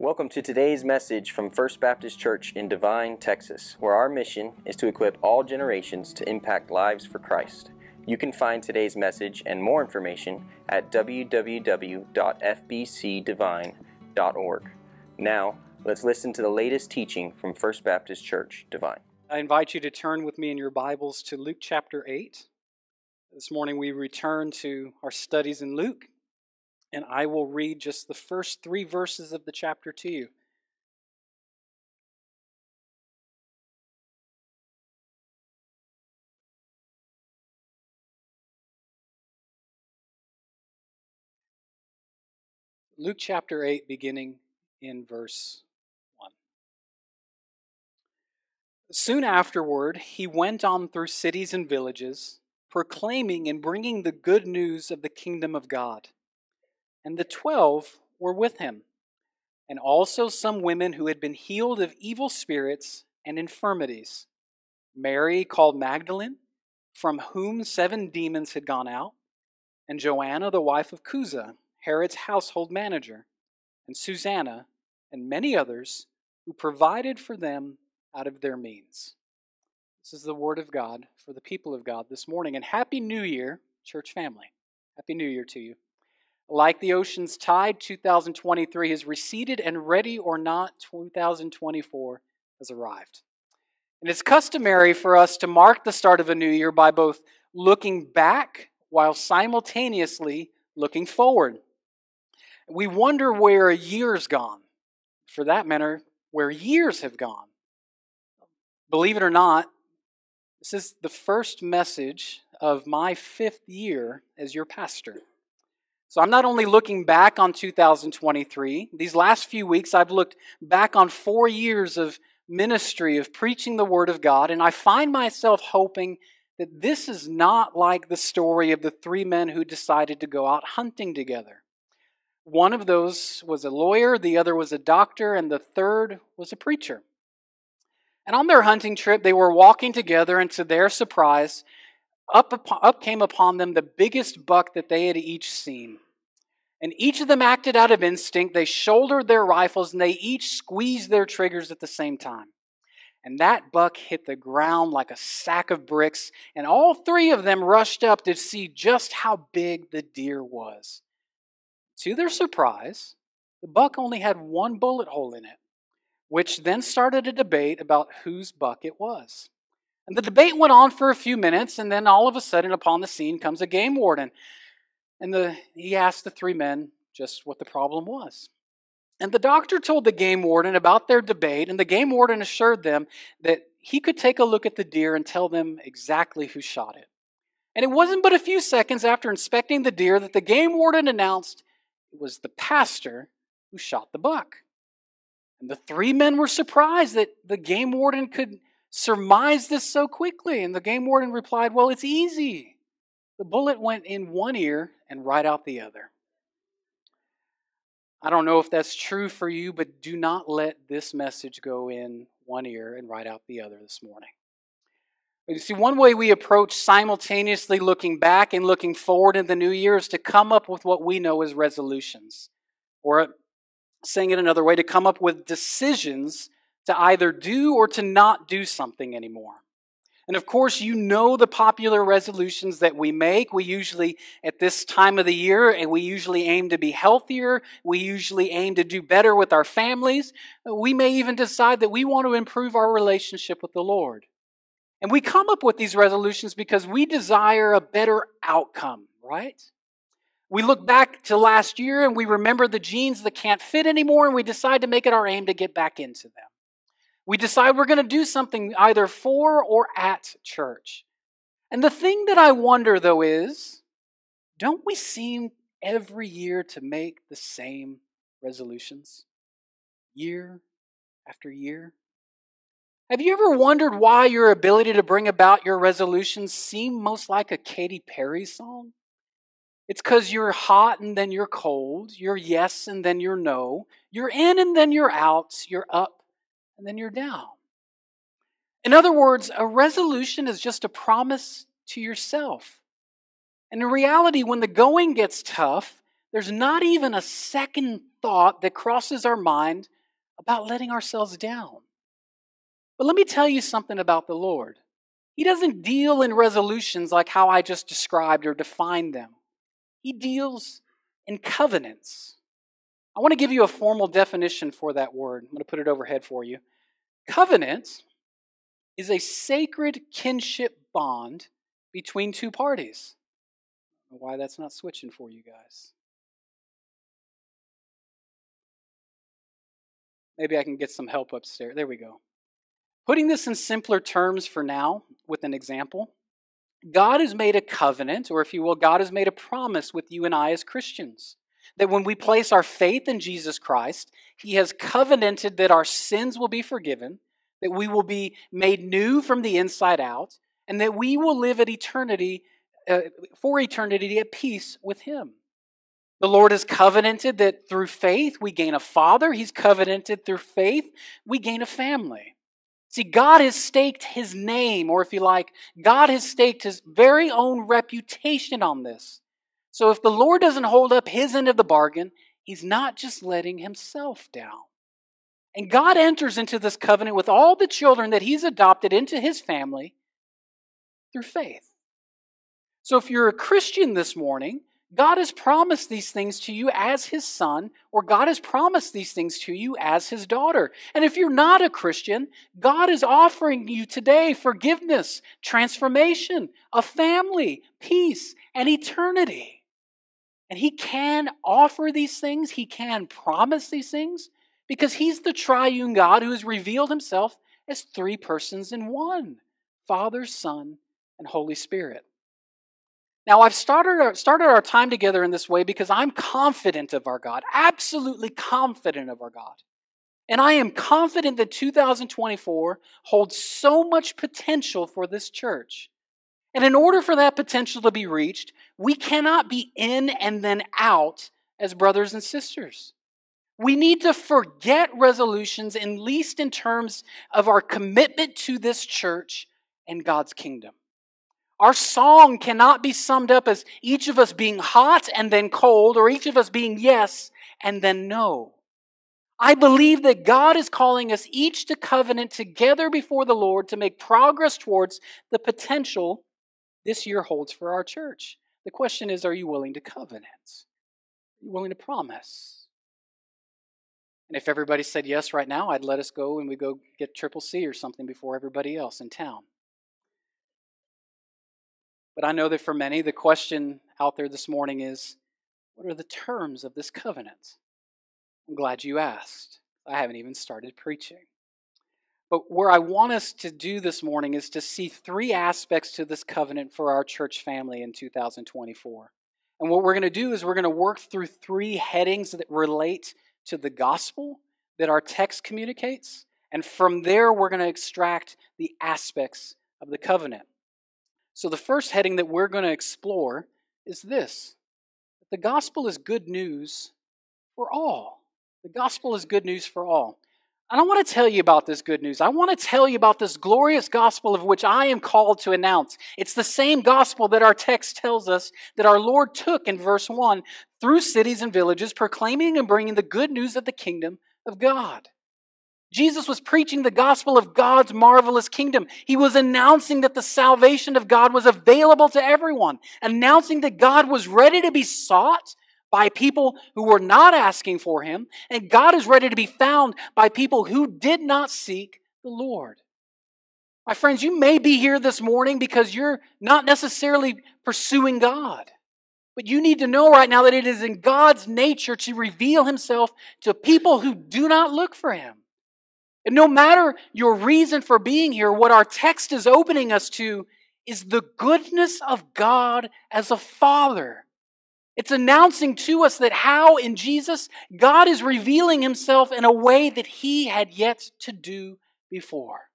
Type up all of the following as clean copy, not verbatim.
Welcome to today's message from First Baptist Church in Divine, Texas, where our mission is to equip all generations to impact lives for Christ. You can find today's message and more information at www.fbcdivine.org. Now, let's listen to the latest teaching from First Baptist Church, Divine. I invite you to turn with me in your Bibles to Luke chapter 8. This morning we return to our studies in Luke. And I will read just the first three verses of the chapter to you. Luke chapter 8, beginning in verse 1. Soon afterward, he went on through cities and villages, proclaiming and bringing the good news of the kingdom of God. And the 12 were with him, and also some women who had been healed of evil spirits and infirmities. Mary, called Magdalene, from whom 7 demons had gone out, and Joanna, the wife of Chuza, Herod's household manager, and Susanna, and many others who provided for them out of their means. This is the word of God for the people of God this morning. And Happy New Year, church family. Happy New Year to you. Like the ocean's tide, 2023 has receded, and ready or not, 2024 has arrived. And it's customary for us to mark the start of a new year by both looking back while simultaneously looking forward. We wonder where a year's gone. For that matter, where years have gone. Believe it or not, this is the first message of my 5th year as your pastor. So I'm not only looking back on 2023, these last few weeks I've looked back on 4 years of ministry, of preaching the Word of God, and I find myself hoping that this is not like the story of the 3 men who decided to go out hunting together. One of those was a lawyer, the other was a doctor, and the third was a preacher. And on their hunting trip, they were walking together, and to their surprise, up came upon them the biggest buck that they had each seen. And each of them acted out of instinct. They shouldered their rifles, and they each squeezed their triggers at the same time. And that buck hit the ground like a sack of bricks, and all 3 of them rushed up to see just how big the deer was. To their surprise, the buck only had 1 bullet hole in it, which then started a debate about whose buck it was. And the debate went on for a few minutes, and then all of a sudden upon the scene comes a game warden. And he asked the 3 men just what the problem was. And the doctor told the game warden about their debate, and the game warden assured them that he could take a look at the deer and tell them exactly who shot it. And it wasn't but a few seconds after inspecting the deer that the game warden announced it was the pastor who shot the buck. And the 3 men were surprised that the game warden could surmised this so quickly, and the game warden replied, "Well, it's easy. The bullet went in one ear and right out the other." I don't know if that's true for you, but do not let this message go in one ear and right out the other this morning. You see, one way we approach simultaneously looking back and looking forward in the new year is to come up with what we know as resolutions, or saying it another way, to come up with decisions to either do or to not do something anymore. And of course, you know the popular resolutions that we make. We usually, at this time of the year, and we usually aim to be healthier. We usually aim to do better with our families. We may even decide that we want to improve our relationship with the Lord. And we come up with these resolutions because we desire a better outcome, right? We look back to last year and we remember the jeans that can't fit anymore, and we decide to make it our aim to get back into them. We decide we're going to do something either for or at church. And the thing that I wonder, though, is don't we seem every year to make the same resolutions? Year after year? Have you ever wondered why your ability to bring about your resolutions seem most like a Katy Perry song? It's because you're hot and then you're cold. You're yes and then you're no. You're in and then you're out. You're up and then you're down. In other words, a resolution is just a promise to yourself. And in reality, when the going gets tough, There's not even a second thought that crosses our mind about letting ourselves down. But let me tell you something about the Lord. He doesn't deal in resolutions like how I just described or defined them. He deals in covenants. I want to give you a formal definition for that word. I'm going to put it overhead for you. Covenant is a sacred kinship bond between two parties. I don't know why that's not switching for you guys. Maybe I can get some help upstairs. There we go. Putting this in simpler terms for now with an example, God has made a covenant, or if you will, God has made a promise with you and I as Christians, that when we place our faith in Jesus Christ, He has covenanted that our sins will be forgiven, that we will be made new from the inside out, and that we will live at eternity, for eternity at peace with Him. The Lord has covenanted that through faith we gain a father. He's covenanted through faith we gain a family. See, God has staked His name, or if you like, God has staked His very own reputation on this. So if the Lord doesn't hold up His end of the bargain, He's not just letting Himself down. And God enters into this covenant with all the children that He's adopted into His family through faith. So if you're a Christian this morning, God has promised these things to you as His son, or God has promised these things to you as His daughter. And if you're not a Christian, God is offering you today forgiveness, transformation, a family, peace, and eternity. And He can offer these things, He can promise these things, because He's the triune God who has revealed Himself as three persons in one, Father, Son, and Holy Spirit. Now, I've started our time together in this way because I'm confident of our God, absolutely confident of our God. And I am confident that 2024 holds so much potential for this church. And in order for that potential to be reached, we cannot be in and then out as brothers and sisters. We need to forget resolutions, at least in terms of our commitment to this church and God's kingdom. Our song cannot be summed up as each of us being hot and then cold, or each of us being yes and then no. I believe that God is calling us each to covenant together before the Lord to make progress towards the potential this year holds for our church. The question is, are you willing to covenant? Are you willing to promise? And if everybody said yes right now, I'd let us go and we go get Triple C or something before everybody else in town. But I know that for many, the question out there this morning is, what are the terms of this covenant? I'm glad you asked. I haven't even started preaching. But where I want us to do this morning is to see three aspects to this covenant for our church family in 2024. And what we're going to do is we're going to work through three headings that relate to the gospel that our text communicates. And from there, we're going to extract the aspects of the covenant. So the first heading that we're going to explore is this. The gospel is good news for all. The gospel is good news for all. I don't want to tell you about this good news. I want to tell you about this glorious gospel of which I am called to announce. It's the same gospel that our text tells us that our Lord took in verse 1 through cities and villages, proclaiming and bringing the good news of the kingdom of God. Jesus was preaching the gospel of God's marvelous kingdom. He was announcing that the salvation of God was available to everyone, announcing that God was ready to be sought by people who were not asking for Him, and God is ready to be found by people who did not seek the Lord. My friends, you may be here this morning because you're not necessarily pursuing God. But you need to know right now that it is in God's nature to reveal Himself to people who do not look for Him. And no matter your reason for being here, what our text is opening us to is the goodness of God as a Father. It's announcing to us that how in Jesus, God is revealing Himself in a way that He had yet to do before.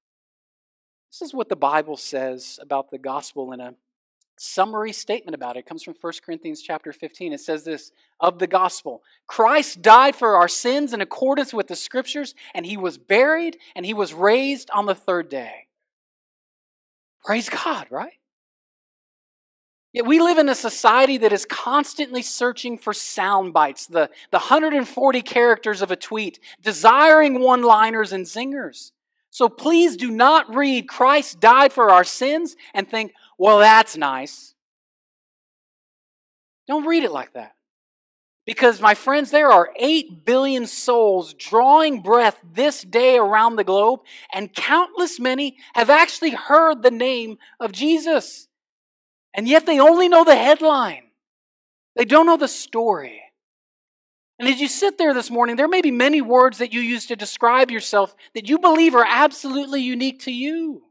This is what the Bible says about the gospel in a summary statement about it. It comes from 1 Corinthians chapter 15. It says this, of the gospel, Christ died for our sins in accordance with the scriptures, and He was buried, and He was raised on the third day. Praise God, right? Yet we live in a society that is constantly searching for sound bites, the 140 characters of a tweet, desiring one-liners and zingers. So please do not read Christ died for our sins and think, well, that's nice. Don't read it like that. Because, my friends, there are 8 billion souls drawing breath this day around the globe, and countless many have actually heard the name of Jesus. And yet they only know the headline. They don't know the story. And as you sit there this morning, there may be many words that you use to describe yourself that you believe are absolutely unique to you.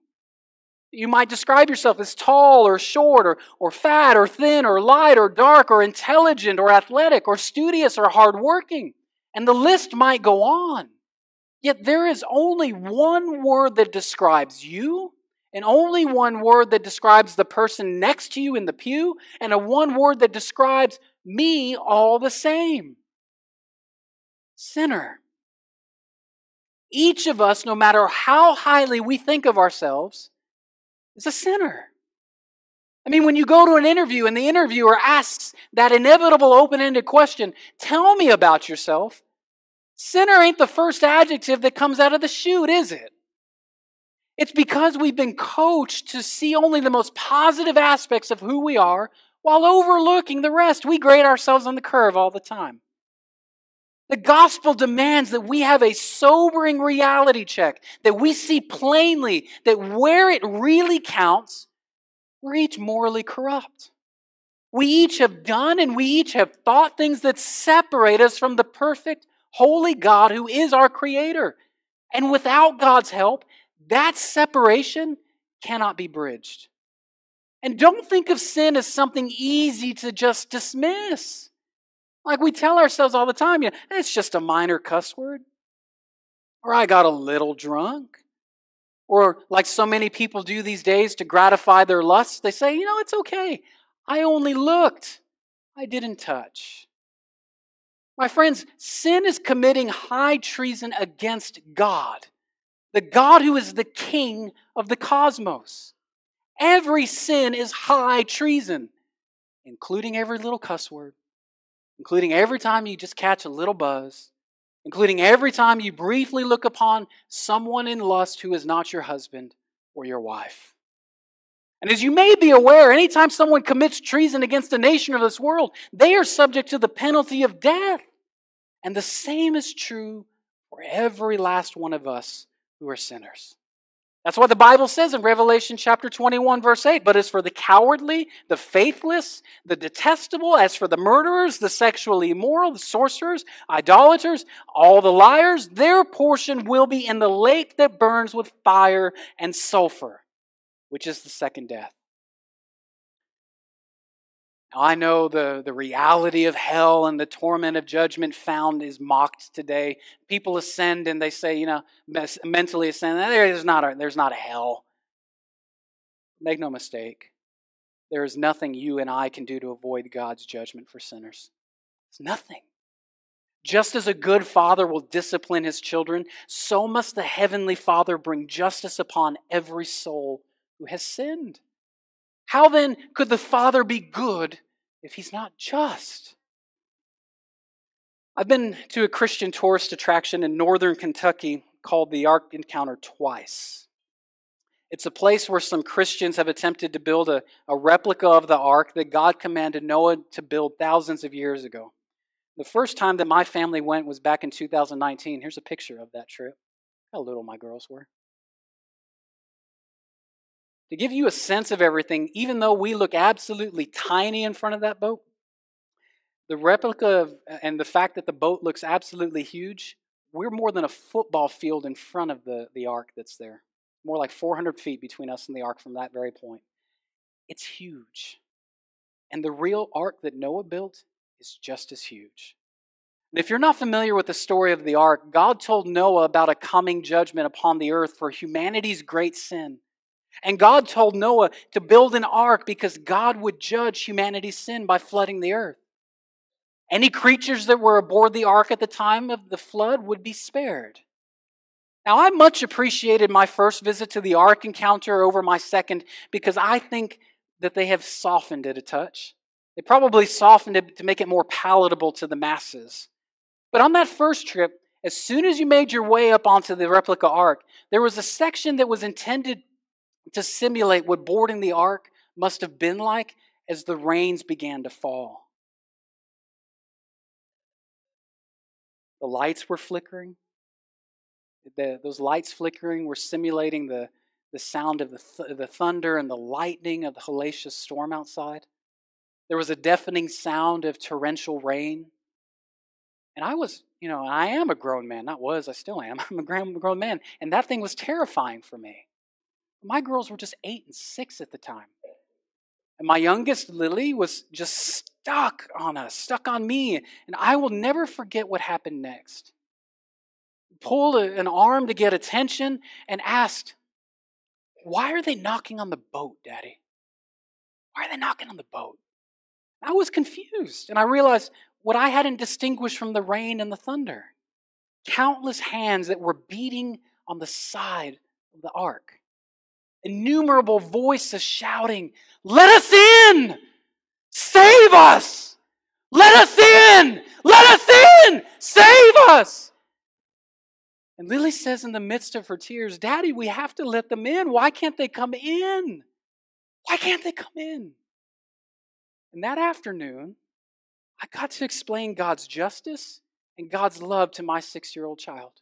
You might describe yourself as tall or short or fat or thin or light or dark or intelligent or athletic or studious or hardworking. And the list might go on. Yet there is only one word that describes you, and only one word that describes the person next to you in the pew, and one word that describes me all the same. Sinner. Each of us, no matter how highly we think of ourselves, is a sinner. I mean, when you go to an interview and the interviewer asks that inevitable open-ended question, tell me about yourself, sinner ain't the first adjective that comes out of the chute, is it? It's because we've been coached to see only the most positive aspects of who we are while overlooking the rest. We grade ourselves on the curve all the time. The gospel demands that we have a sobering reality check, that we see plainly that where it really counts, we're each morally corrupt. We each have done and we each have thought things that separate us from the perfect, holy God who is our Creator. And without God's help, that separation cannot be bridged. And don't think of sin as something easy to just dismiss. Like we tell ourselves all the time, you know, it's just a minor cuss word. Or I got a little drunk. Or like so many people do these days to gratify their lusts, they say, you know, it's okay. I only looked. I didn't touch. My friends, sin is committing high treason against God, the God who is the king of the cosmos. Every sin is high treason, including every little cuss word, including every time you just catch a little buzz, including every time you briefly look upon someone in lust who is not your husband or your wife. And as you may be aware, anytime someone commits treason against the nation or this world, they are subject to the penalty of death. And the same is true for every last one of us who are sinners. That's what the Bible says in Revelation chapter 21, verse 8. But as for the cowardly, the faithless, the detestable, as for the murderers, the sexually immoral, the sorcerers, idolaters, all the liars, their portion will be in the lake that burns with fire and sulfur, which is the second death. Now, I know the reality of hell and the torment of judgment found is mocked today. People ascend and they say, you know, mentally ascend. There's not a hell. Make no mistake. There is nothing you and I can do to avoid God's judgment for sinners. It's nothing. Just as a good father will discipline his children, so must the heavenly Father bring justice upon every soul who has sinned. How then could the Father be good if he's not just? I've been to a Christian tourist attraction in northern Kentucky called the Ark Encounter twice. It's a place where some Christians have attempted to build a replica of the Ark that God commanded Noah to build thousands of years ago. The first time that my family went was back in 2019. Here's a picture of that trip. How little my girls were. To give you a sense of everything, even though we look absolutely tiny in front of that boat, the replica and the fact that the boat looks absolutely huge, we're more than a football field in front of the ark that's there. More like 400 feet between us and the ark from that very point. It's huge. And the real ark that Noah built is just as huge. And if you're not familiar with the story of the ark, God told Noah about a coming judgment upon the earth for humanity's great sin. And God told Noah to build an ark because God would judge humanity's sin by flooding the earth. Any creatures that were aboard the ark at the time of the flood would be spared. Now, I much appreciated my first visit to the Ark Encounter over my second because I think that they have softened it a touch. They probably softened it to make it more palatable to the masses. But on that first trip, as soon as you made your way up onto the replica ark, there was a section that was intended to simulate what boarding the ark must have been like as the rains began to fall. The lights were flickering. Those lights flickering were simulating the sound of the thunder and the lightning of the hellacious storm outside. There was a deafening sound of torrential rain. And I am a grown man. Not was, I still am. I'm a grown man. And that thing was terrifying for me. My girls were just 8 and 6 at the time. And my youngest, Lily, was just stuck on me. And I will never forget what happened next. Pulled an arm to get attention and asked, "Why are they knocking on the boat, Daddy? Why are they knocking on the boat?" I was confused, and I realized what I hadn't distinguished from the rain and the thunder. Countless hands that were beating on the side of the ark. Innumerable voices shouting, "Let us in! Save us! Let us in! Let us in! Save us!" And Lily says in the midst of her tears, "Daddy, we have to let them in. Why can't they come in? Why can't they come in?" And that afternoon, I got to explain God's justice and God's love to my 6-year-old child.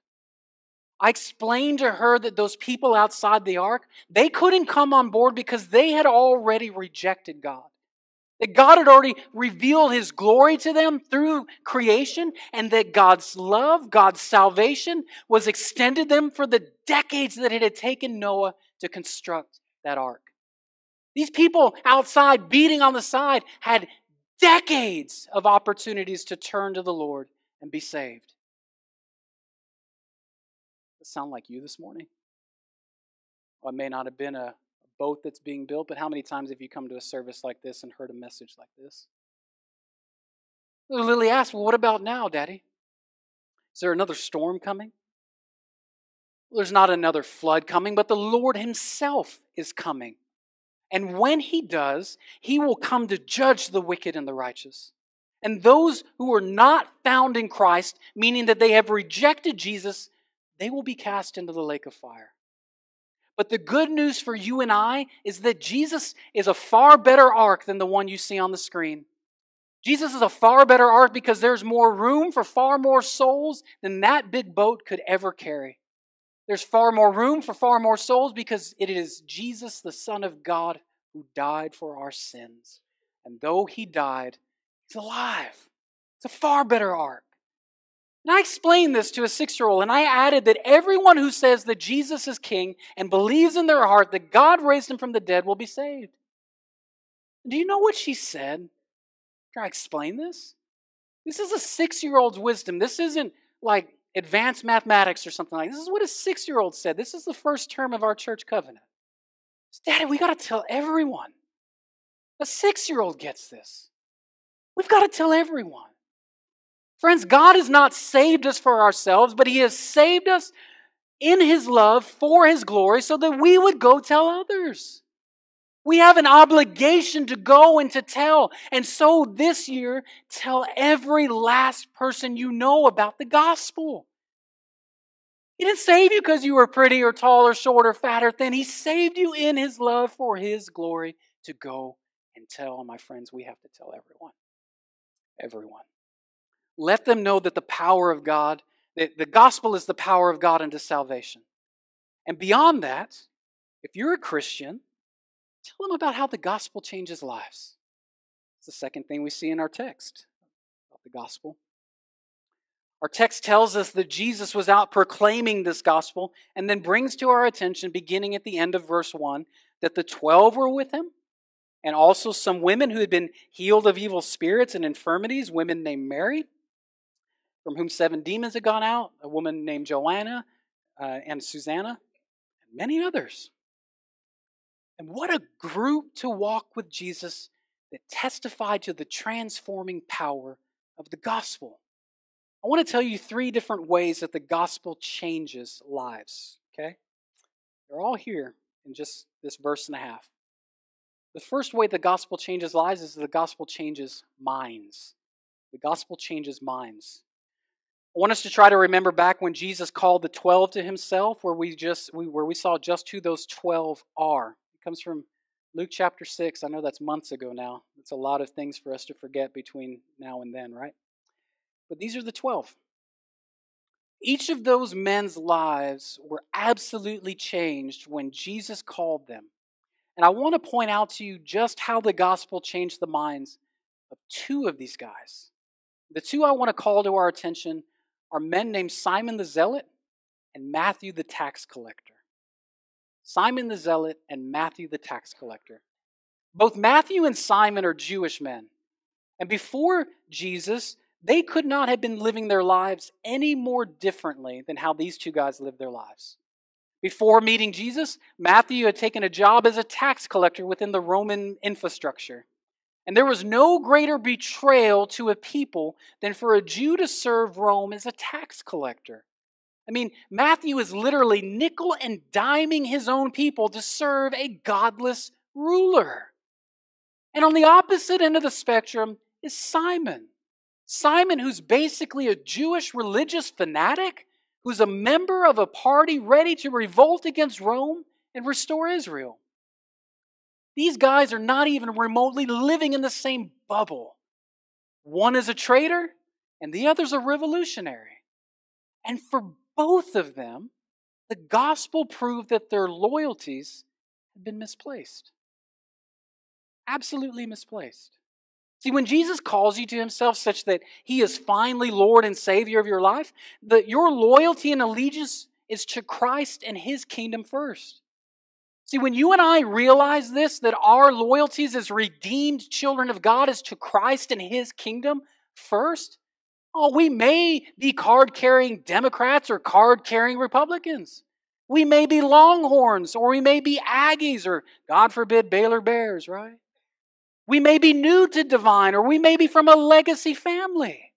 I explained to her that those people outside the ark, they couldn't come on board because they had already rejected God. That God had already revealed His glory to them through creation, and that God's love, God's salvation, was extended them for the decades that it had taken Noah to construct that ark. These people outside beating on the side had decades of opportunities to turn to the Lord and be saved. Does it sound like you this morning? Well, it may not have been a boat that's being built, but how many times have you come to a service like this and heard a message like this? Lily asked, "Well, what about now, Daddy? Is there another storm coming? Well, there's not another flood coming, but the Lord Himself is coming. And when He does, He will come to judge the wicked and the righteous. And those who are not found in Christ, meaning that they have rejected Jesus, they will be cast into the lake of fire." But the good news for you and I is that Jesus is a far better ark than the one you see on the screen. Jesus is a far better ark because there's more room for far more souls than that big boat could ever carry. There's far more room for far more souls because it is Jesus, the Son of God, who died for our sins. And though He died, He's alive. It's a far better ark. And I explained this to a 6-year-old, and I added that everyone who says that Jesus is King and believes in their heart that God raised Him from the dead will be saved. Do you know what she said? Can I explain this? This is a 6-year-old's wisdom. This isn't like advanced mathematics or something like this. This is what a 6-year-old said. This is the first term of our church covenant. Daddy, we got to tell everyone. A 6-year-old gets this. We've got to tell everyone. Friends, God has not saved us for ourselves, but He has saved us in His love for His glory so that we would go tell others. We have an obligation to go and to tell. And so this year, tell every last person you know about the gospel. He didn't save you because you were pretty or tall or short or fat or thin. He saved you in His love for His glory to go and tell. My friends, we have to tell everyone. Everyone. Let them know that the power of God, that the gospel is the power of God unto salvation. And beyond that, if you're a Christian, tell them about how the gospel changes lives. It's the second thing we see in our text about the gospel. Our text tells us that Jesus was out proclaiming this gospel and then brings to our attention, beginning at the end of verse 1, that the 12 were with Him and also some women who had been healed of evil spirits and infirmities, women named Mary, from whom 7 demons had gone out, a woman named Joanna and Susanna, and many others. And what a group to walk with Jesus that testified to the transforming power of the gospel. I want to tell you 3 different ways that the gospel changes lives, okay? They're all here in just this verse and a half. The first way the gospel changes lives is the gospel changes minds. The gospel changes minds. I want us to try to remember back when Jesus called the 12 to himself, where we saw just who those 12 are. It comes from Luke chapter 6. I know that's months ago now. It's a lot of things for us to forget between now and then, right? But these are the 12. Each of those men's lives were absolutely changed when Jesus called them. And I want to point out to you just how the gospel changed the minds of two of these guys. The two I want to call to our attention are men named Simon the Zealot and Matthew the tax collector. Simon the Zealot and Matthew the tax collector. Both Matthew and Simon are Jewish men. And before Jesus, they could not have been living their lives any more differently than how these two guys lived their lives. Before meeting Jesus, Matthew had taken a job as a tax collector within the Roman infrastructure. And there was no greater betrayal to a people than for a Jew to serve Rome as a tax collector. I mean, Matthew is literally nickel and diming his own people to serve a godless ruler. And on the opposite end of the spectrum is Simon. Simon, who's basically a Jewish religious fanatic, who's a member of a party ready to revolt against Rome and restore Israel. These guys are not even remotely living in the same bubble. One is a traitor, and the other's a revolutionary. And for both of them, the gospel proved that their loyalties had been misplaced. Absolutely misplaced. See, when Jesus calls you to himself such that he is finally Lord and Savior of your life, that your loyalty and allegiance is to Christ and his kingdom first. See, when you and I realize this, that our loyalties as redeemed children of God is to Christ and his kingdom first, oh, we may be card-carrying Democrats or card-carrying Republicans. We may be Longhorns, or we may be Aggies, or God forbid, Baylor Bears, right? We may be new to Divine, or we may be from a legacy family.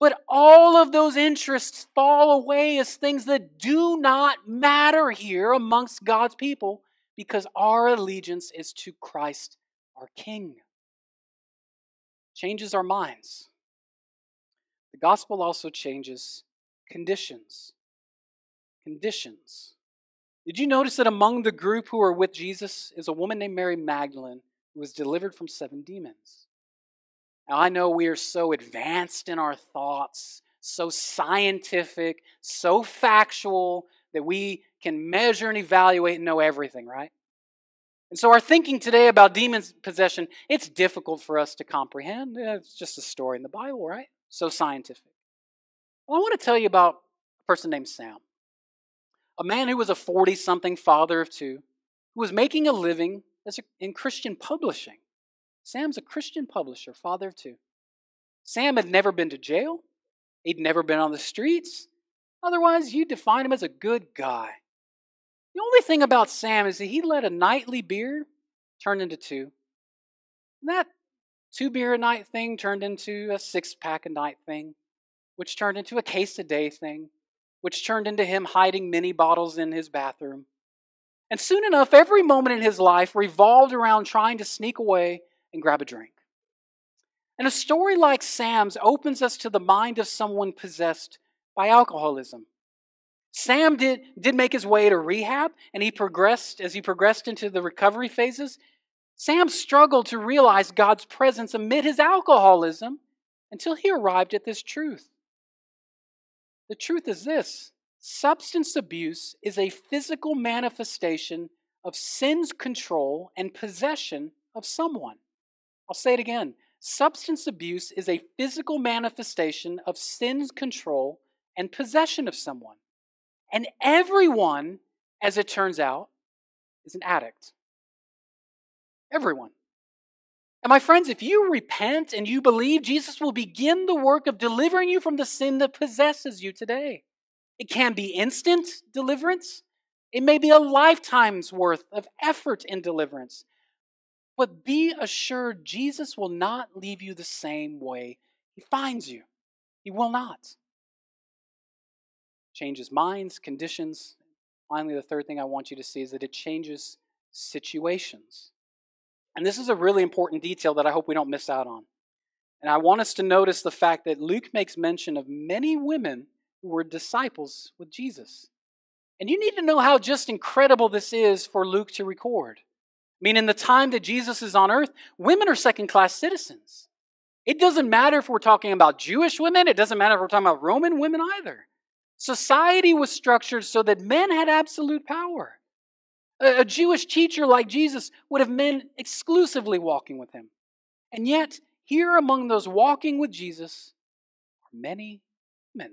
But all of those interests fall away as things that do not matter here amongst God's people because our allegiance is to Christ, our King. Changes our minds. The gospel also changes conditions. Conditions. Did you notice that among the group who are with Jesus is a woman named Mary Magdalene, was delivered from 7 demons. Now, I know we are so advanced in our thoughts, so scientific, so factual, that we can measure and evaluate and know everything, right? And so our thinking today about demon possession, it's difficult for us to comprehend. It's just a story in the Bible, right? So scientific. Well, I want to tell you about a person named Sam, a man who was a 40-something father of 2, who was making a living in Christian publishing. Sam's a Christian publisher, father of 2. Sam had never been to jail. He'd never been on the streets. Otherwise, you'd define him as a good guy. The only thing about Sam is that he let a nightly beer turn into 2. And that 2 beer a night thing turned into a 6-pack a night thing, which turned into a case a day thing, which turned into him hiding mini bottles in his bathroom. And soon enough, every moment in his life revolved around trying to sneak away and grab a drink. And a story like Sam's opens us to the mind of someone possessed by alcoholism. Sam did make his way to rehab, and as he progressed into the recovery phases, Sam struggled to realize God's presence amid his alcoholism until he arrived at this truth. The truth is this. Substance abuse is a physical manifestation of sin's control and possession of someone. I'll say it again. Substance abuse is a physical manifestation of sin's control and possession of someone. And everyone, as it turns out, is an addict. Everyone. And my friends, if you repent and you believe, Jesus will begin the work of delivering you from the sin that possesses you today. It can be instant deliverance. It may be a lifetime's worth of effort in deliverance. But be assured, Jesus will not leave you the same way he finds you. He will not. Changes minds, conditions. Finally, the third thing I want you to see is that it changes situations. And this is a really important detail that I hope we don't miss out on. And I want us to notice the fact that Luke makes mention of many women who were disciples with Jesus. And you need to know how just incredible this is for Luke to record. I mean, in the time that Jesus is on earth, women are second-class citizens. It doesn't matter if we're talking about Jewish women. It doesn't matter if we're talking about Roman women either. Society was structured so that men had absolute power. A Jewish teacher like Jesus would have men exclusively walking with him. And yet, here among those walking with Jesus are many women.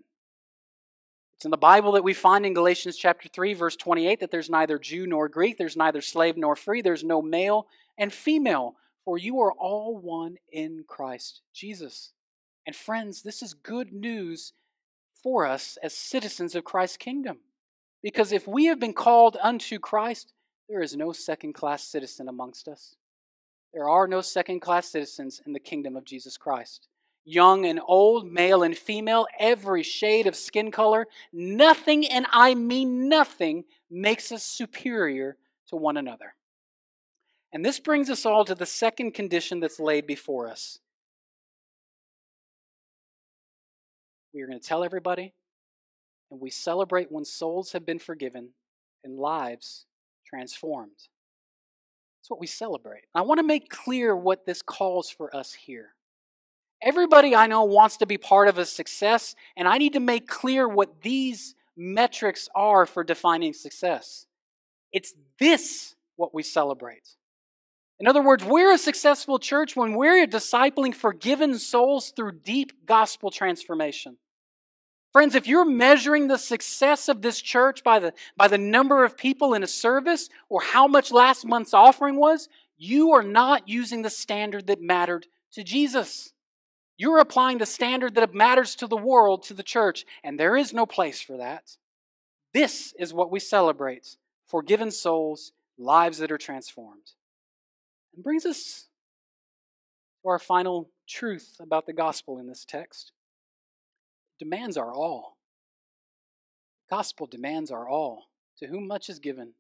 It's in the Bible that we find in Galatians chapter 3, verse 28, that there's neither Jew nor Greek, there's neither slave nor free, there's no male and female, for you are all one in Christ Jesus. And friends, this is good news for us as citizens of Christ's kingdom. Because if we have been called unto Christ, there is no second-class citizen amongst us. There are no second-class citizens in the kingdom of Jesus Christ. Young and old, male and female, every shade of skin color, nothing, and I mean nothing, makes us superior to one another. And this brings us all to the second condition that's laid before us. We are going to tell everybody, and we celebrate when souls have been forgiven and lives transformed. That's what we celebrate. I want to make clear what this calls for us here. Everybody I know wants to be part of a success, and I need to make clear what these metrics are for defining success. It's this what we celebrate. In other words, we're a successful church when we're discipling forgiven souls through deep gospel transformation. Friends, if you're measuring the success of this church by the number of people in a service or how much last month's offering was, you are not using the standard that mattered to Jesus. You're applying the standard that matters to the world, to the church, and there is no place for that. This is what we celebrate: forgiven souls, lives that are transformed. And brings us to our final truth about the gospel in this text. Demands our all. Gospel demands our all. To whom much is given,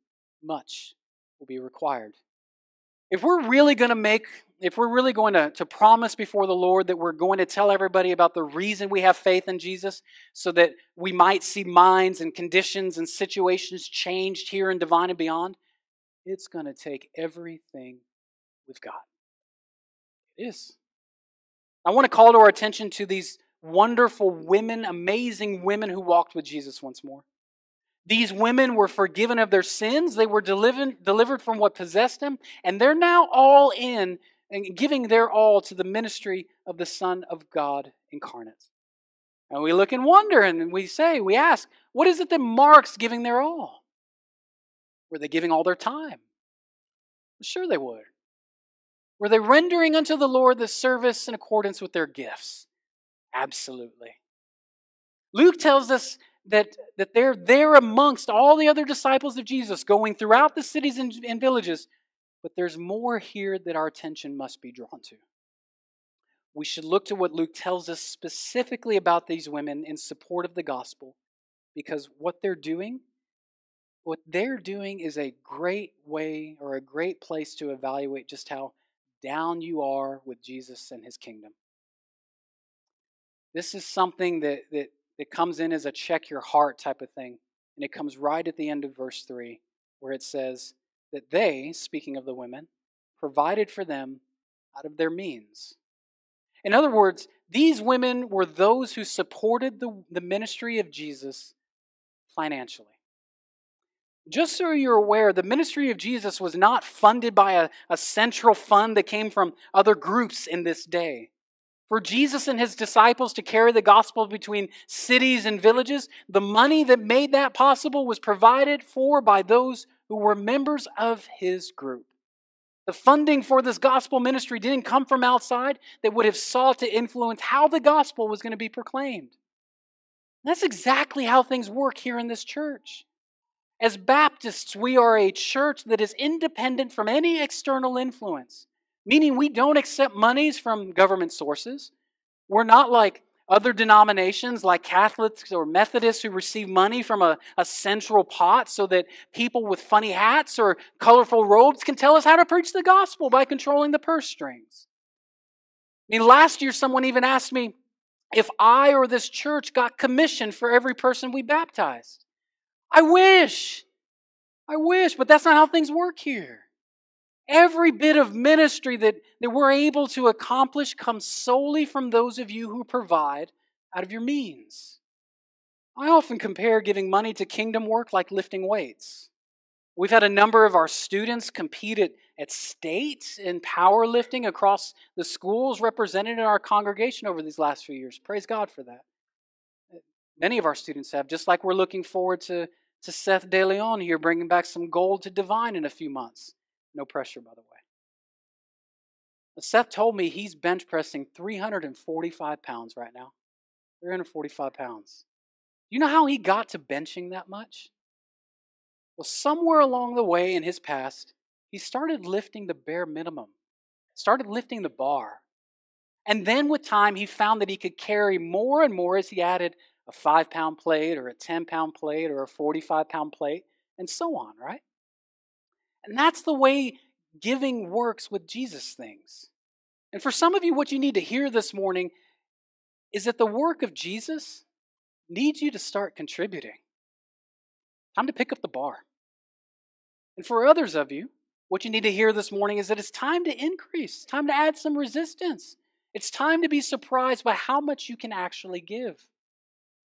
much will be required. If we're really going to promise before the Lord that we're going to tell everybody about the reason we have faith in Jesus, so that we might see minds and conditions and situations changed here in Divine and beyond, it's going to take everything we've got. It is. I want to call to our attention to these wonderful women, amazing women who walked with Jesus once more. These women were forgiven of their sins. They were delivered from what possessed them. And they're now all in and giving their all to the ministry of the Son of God incarnate. And we look and wonder, and we ask, what is it that marks giving their all? Were they giving all their time? Sure they would. Were they rendering unto the Lord the service in accordance with their gifts? Absolutely. Luke tells us that they're there amongst all the other disciples of Jesus, going throughout the cities and villages. But there's more here that our attention must be drawn to. We should look to what Luke tells us specifically about these women in support of the gospel, because what they're doing is a great way or a great place to evaluate just how down you are with Jesus and his kingdom. This is something that comes in as a check your heart type of thing. And it comes right at the end of verse 3, where it says that they, speaking of the women, provided for them out of their means. In other words, these women were those who supported the ministry of Jesus financially. Just so you're aware, the ministry of Jesus was not funded by a central fund that came from other groups in this day. For Jesus and his disciples to carry the gospel between cities and villages, the money that made that possible was provided for by those who were members of his group. The funding for this gospel ministry didn't come from outside that would have sought to influence how the gospel was going to be proclaimed. And that's exactly how things work here in this church. As Baptists, we are a church that is independent from any external influence. Meaning we don't accept monies from government sources. We're not like Other denominations like Catholics or Methodists who receive money from a central pot so that people with funny hats or colorful robes can tell us how to preach the gospel by controlling the purse strings. I mean, last year someone even asked me if I or this church got commissioned for every person we baptized. I wish, but that's not how things work here. Every bit of ministry that we're able to accomplish comes solely from those of you who provide out of your means. I often compare giving money to kingdom work like lifting weights. We've had a number of our students compete at state in powerlifting across the schools represented in our congregation over these last few years. Praise God for that. Many of our students have, just like we're looking forward to Seth DeLeon here, bringing back some gold to Divine in a few months. No pressure, by the way. Seth told me he's bench pressing 345 pounds right now. 345 pounds. You know how he got to benching that much? Well, somewhere along the way in his past, he started lifting the bare minimum, started lifting the bar. And then with time, he found that he could carry more and more as he added a 5-pound plate or a 10-pound plate or a 45-pound plate and so on, right? And that's the way giving works with Jesus things. And for some of you, what you need to hear this morning is that the work of Jesus needs you to start contributing. Time to pick up the bar. And for others of you, what you need to hear this morning is that it's time to increase. It's time to add some resistance. It's time to be surprised by how much you can actually give.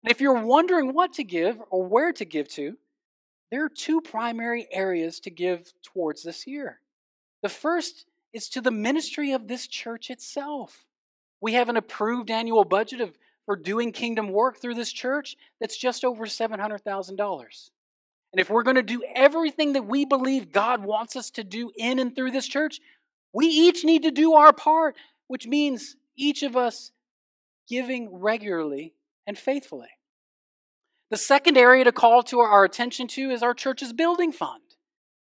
And if you're wondering what to give or where to give to, there are two primary areas to give towards this year. The first is to the ministry of this church itself. We have an approved annual budget for doing kingdom work through this church that's just over $700,000. And if we're going to do everything that we believe God wants us to do in and through this church, we each need to do our part, which means each of us giving regularly and faithfully. The second area to call to our attention to is our church's building fund.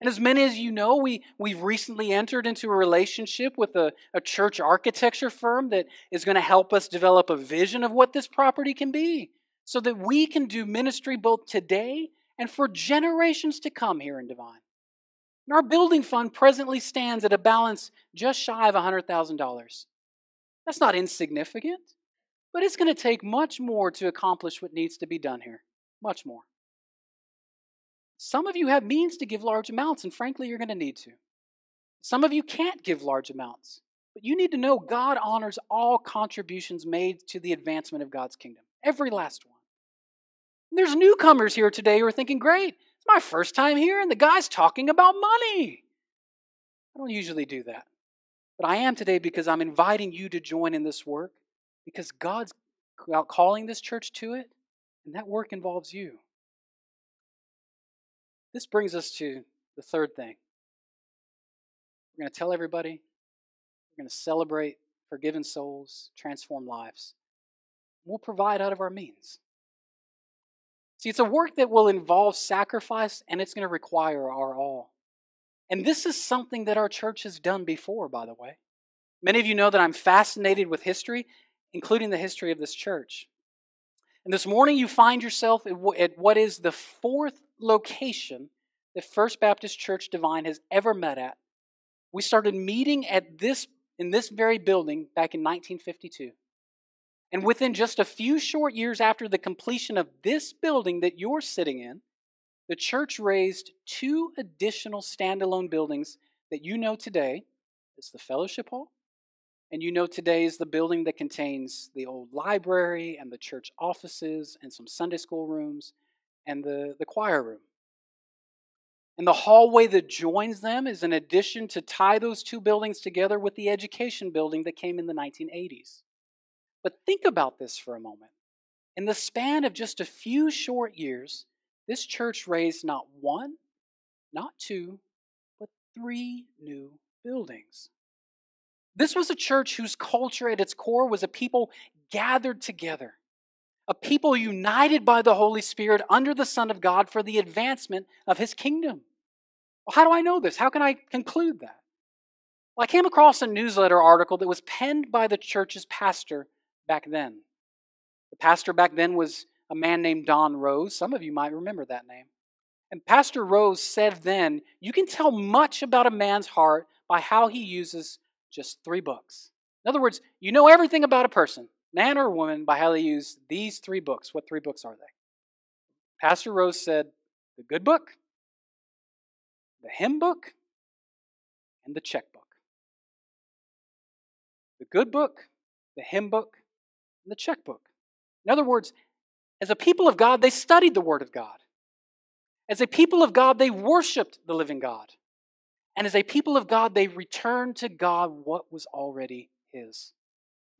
And as many as you know, we've recently entered into a relationship with a church architecture firm that is going to help us develop a vision of what this property can be so that we can do ministry both today and for generations to come here in Divine. And our building fund presently stands at a balance just shy of $100,000. That's not insignificant. But it's going to take much more to accomplish what needs to be done here. Much more. Some of you have means to give large amounts, and frankly, you're going to need to. Some of you can't give large amounts, but you need to know God honors all contributions made to the advancement of God's kingdom. Every last one. And there's newcomers here today who are thinking, great, it's my first time here, and the guy's talking about money. I don't usually do that, but I am today because I'm inviting you to join in this work. Because God's out calling this church to it, and that work involves you. This brings us to the third thing. We're going to tell everybody. We're going to celebrate forgiven souls, transform lives. We'll provide out of our means. See, it's a work that will involve sacrifice, and it's going to require our all. And this is something that our church has done before, by the way. Many of you know that I'm fascinated with history, including the history of this church. And this morning you find yourself at what is the fourth location that First Baptist Church Divine has ever met at. We started meeting in this very building back in 1952. And within just a few short years after the completion of this building that you're sitting in, the church raised two additional standalone buildings that you know today. It's the Fellowship Hall. And you know today is the building that contains the old library and the church offices and some Sunday school rooms and the choir room. And the hallway that joins them is an addition to tie those two buildings together with the education building that came in the 1980s. But think about this for a moment. In the span of just a few short years, this church raised not one, not two, but three new buildings. This was a church whose culture at its core was a people gathered together, a people united by the Holy Spirit under the Son of God for the advancement of His kingdom. Well, how do I know this? How can I conclude that? Well, I came across a newsletter article that was penned by the church's pastor back then. The pastor back then was a man named Don Rose. Some of you might remember that name. And Pastor Rose said then, you can tell much about a man's heart by how he uses just three books. In other words, you know everything about a person, man or woman, by how they use these three books. What three books are they? Pastor Rose said, the good book, the hymn book, and the checkbook. The good book, the hymn book, and the checkbook. In other words, as a people of God, they studied the Word of God. As a people of God, they worshiped the living God. And as a people of God, they returned to God what was already His.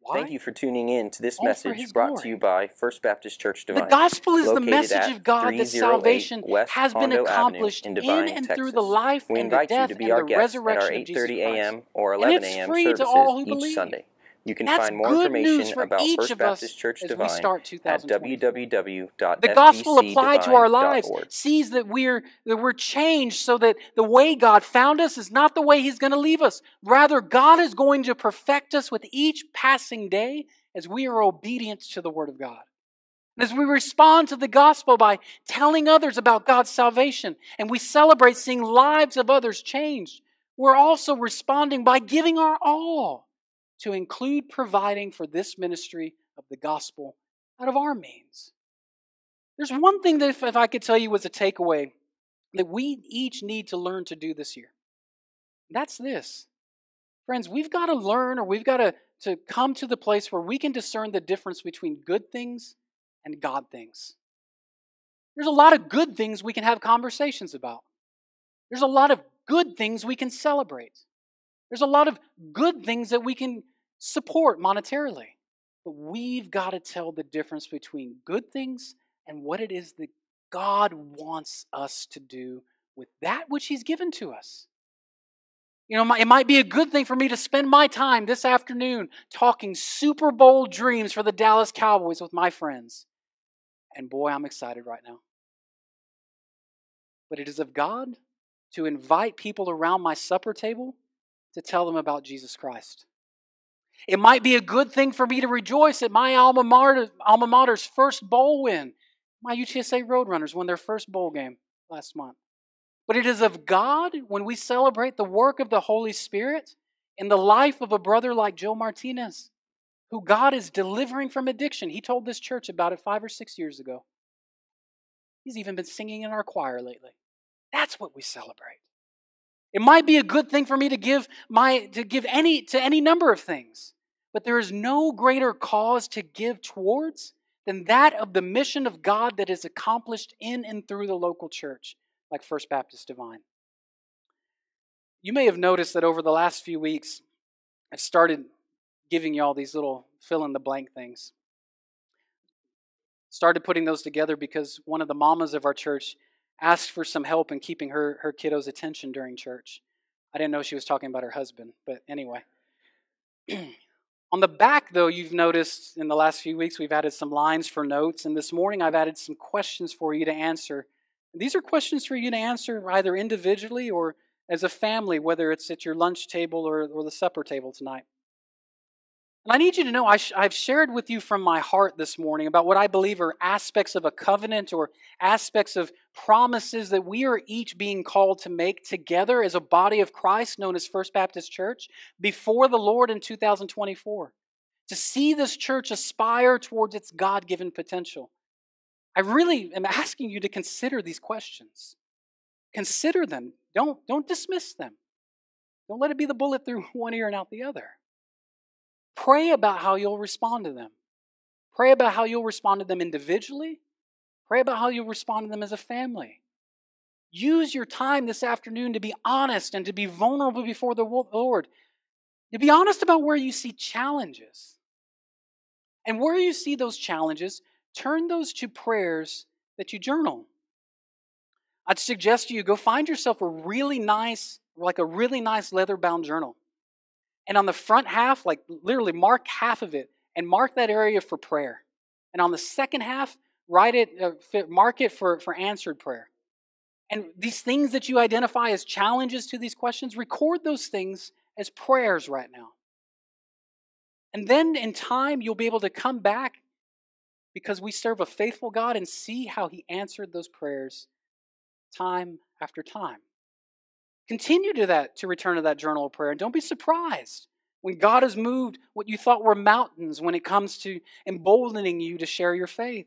Why? Thank you for tuning in to this message brought to you by First Baptist Church Divine. The gospel is the message of God that salvation has been accomplished in and through the life and the death and the resurrection of Jesus Christ. We invite you to be our guest at our 8:30 a.m. or 11 a.m. services each Sunday. You can find more information about First Baptist Church Divine at www.fbcdivine.org. The gospel applied to our lives sees that we're changed so that the way God found us is not the way He's going to leave us. Rather, God is going to perfect us with each passing day as we are obedient to the Word of God. And as we respond to the gospel by telling others about God's salvation and we celebrate seeing lives of others changed, we're also responding by giving our all, to include providing for this ministry of the gospel out of our means. There's one thing that if I could tell you was a takeaway that we each need to learn to do this year. That's this. Friends, we've got to learn or we've got to come to the place where we can discern the difference between good things and God things. There's a lot of good things we can have conversations about. There's a lot of good things we can celebrate. There's a lot of good things that we can support monetarily. But we've got to tell the difference between good things and what it is that God wants us to do with that which He's given to us. You know, it might be a good thing for me to spend my time this afternoon talking Super Bowl dreams for the Dallas Cowboys with my friends. And boy, I'm excited right now. But it is of God to invite people around my supper table to tell them about Jesus Christ. It might be a good thing for me to rejoice at my alma mater's first bowl win. My UTSA Roadrunners won their first bowl game last month. But it is of God when we celebrate the work of the Holy Spirit in the life of a brother like Joe Martinez, who God is delivering from addiction. He told this church about it 5 or 6 years ago. He's even been singing in our choir lately. That's what we celebrate. It might be a good thing for me to give to any number of things, but there is no greater cause to give towards than that of the mission of God that is accomplished in and through the local church, like First Baptist Divine. You may have noticed that over the last few weeks, I've started giving you all these little fill-in-the-blank things. Started putting those together because one of the mamas of our church asked for some help in keeping her kiddo's attention during church. I didn't know she was talking about her husband, but anyway. On the back, though, you've noticed in the last few weeks we've added some lines for notes, and this morning I've added some questions for you to answer. And these are questions for you to answer either individually or as a family, whether it's at your lunch table or the supper table tonight. And I need you to know I've shared with you from my heart this morning about what I believe are aspects of a covenant or aspects of promises that we are each being called to make together as a body of Christ known as First Baptist Church before the Lord in 2024. To see this church aspire towards its God-given potential. I really am asking you to consider these questions. Consider them. Don't dismiss them. Don't let it be the bullet through one ear and out the other. Pray about how you'll respond to them. Pray about how you'll respond to them individually. Pray about how you'll respond to them as a family. Use your time this afternoon to be honest and to be vulnerable before the Lord. To be honest about where you see challenges. And where you see those challenges, turn those to prayers that you journal. I'd suggest you go find yourself a really nice leather-bound journal. And on the front half, like literally mark half of it and mark that area for prayer. And on the second half, mark it for answered prayer. And these things that you identify as challenges to these questions, record those things as prayers right now. And then in time, you'll be able to come back because we serve a faithful God and see how he answered those prayers time after time. Continue to return to that journal of prayer, and don't be surprised when God has moved what you thought were mountains when it comes to emboldening you to share your faith.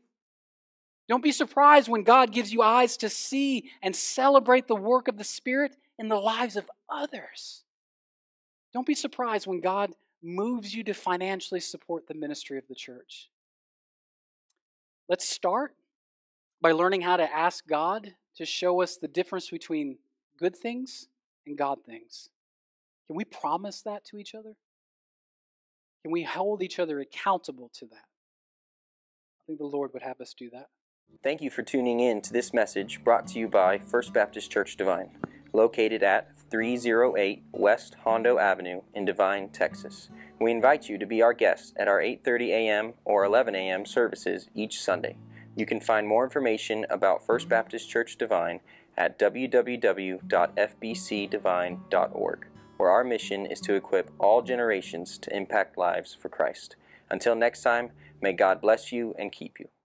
Don't be surprised when God gives you eyes to see and celebrate the work of the Spirit in the lives of others. Don't be surprised when God moves you to financially support the ministry of the church. Let's start by learning how to ask God to show us the difference between good things and God things. Can we promise that to each other? Can we hold each other accountable to that? I think the Lord would have us do that. Thank you for tuning in to this message brought to you by First Baptist Church Divine, located at 308 West Hondo Avenue in Divine, Texas. We invite you to be our guest at our 8:30 a.m. or 11 a.m. services each Sunday. You can find more information about First Baptist Church Divine at www.fbcdivine.org, where our mission is to equip all generations to impact lives for Christ. Until next time, may God bless you and keep you.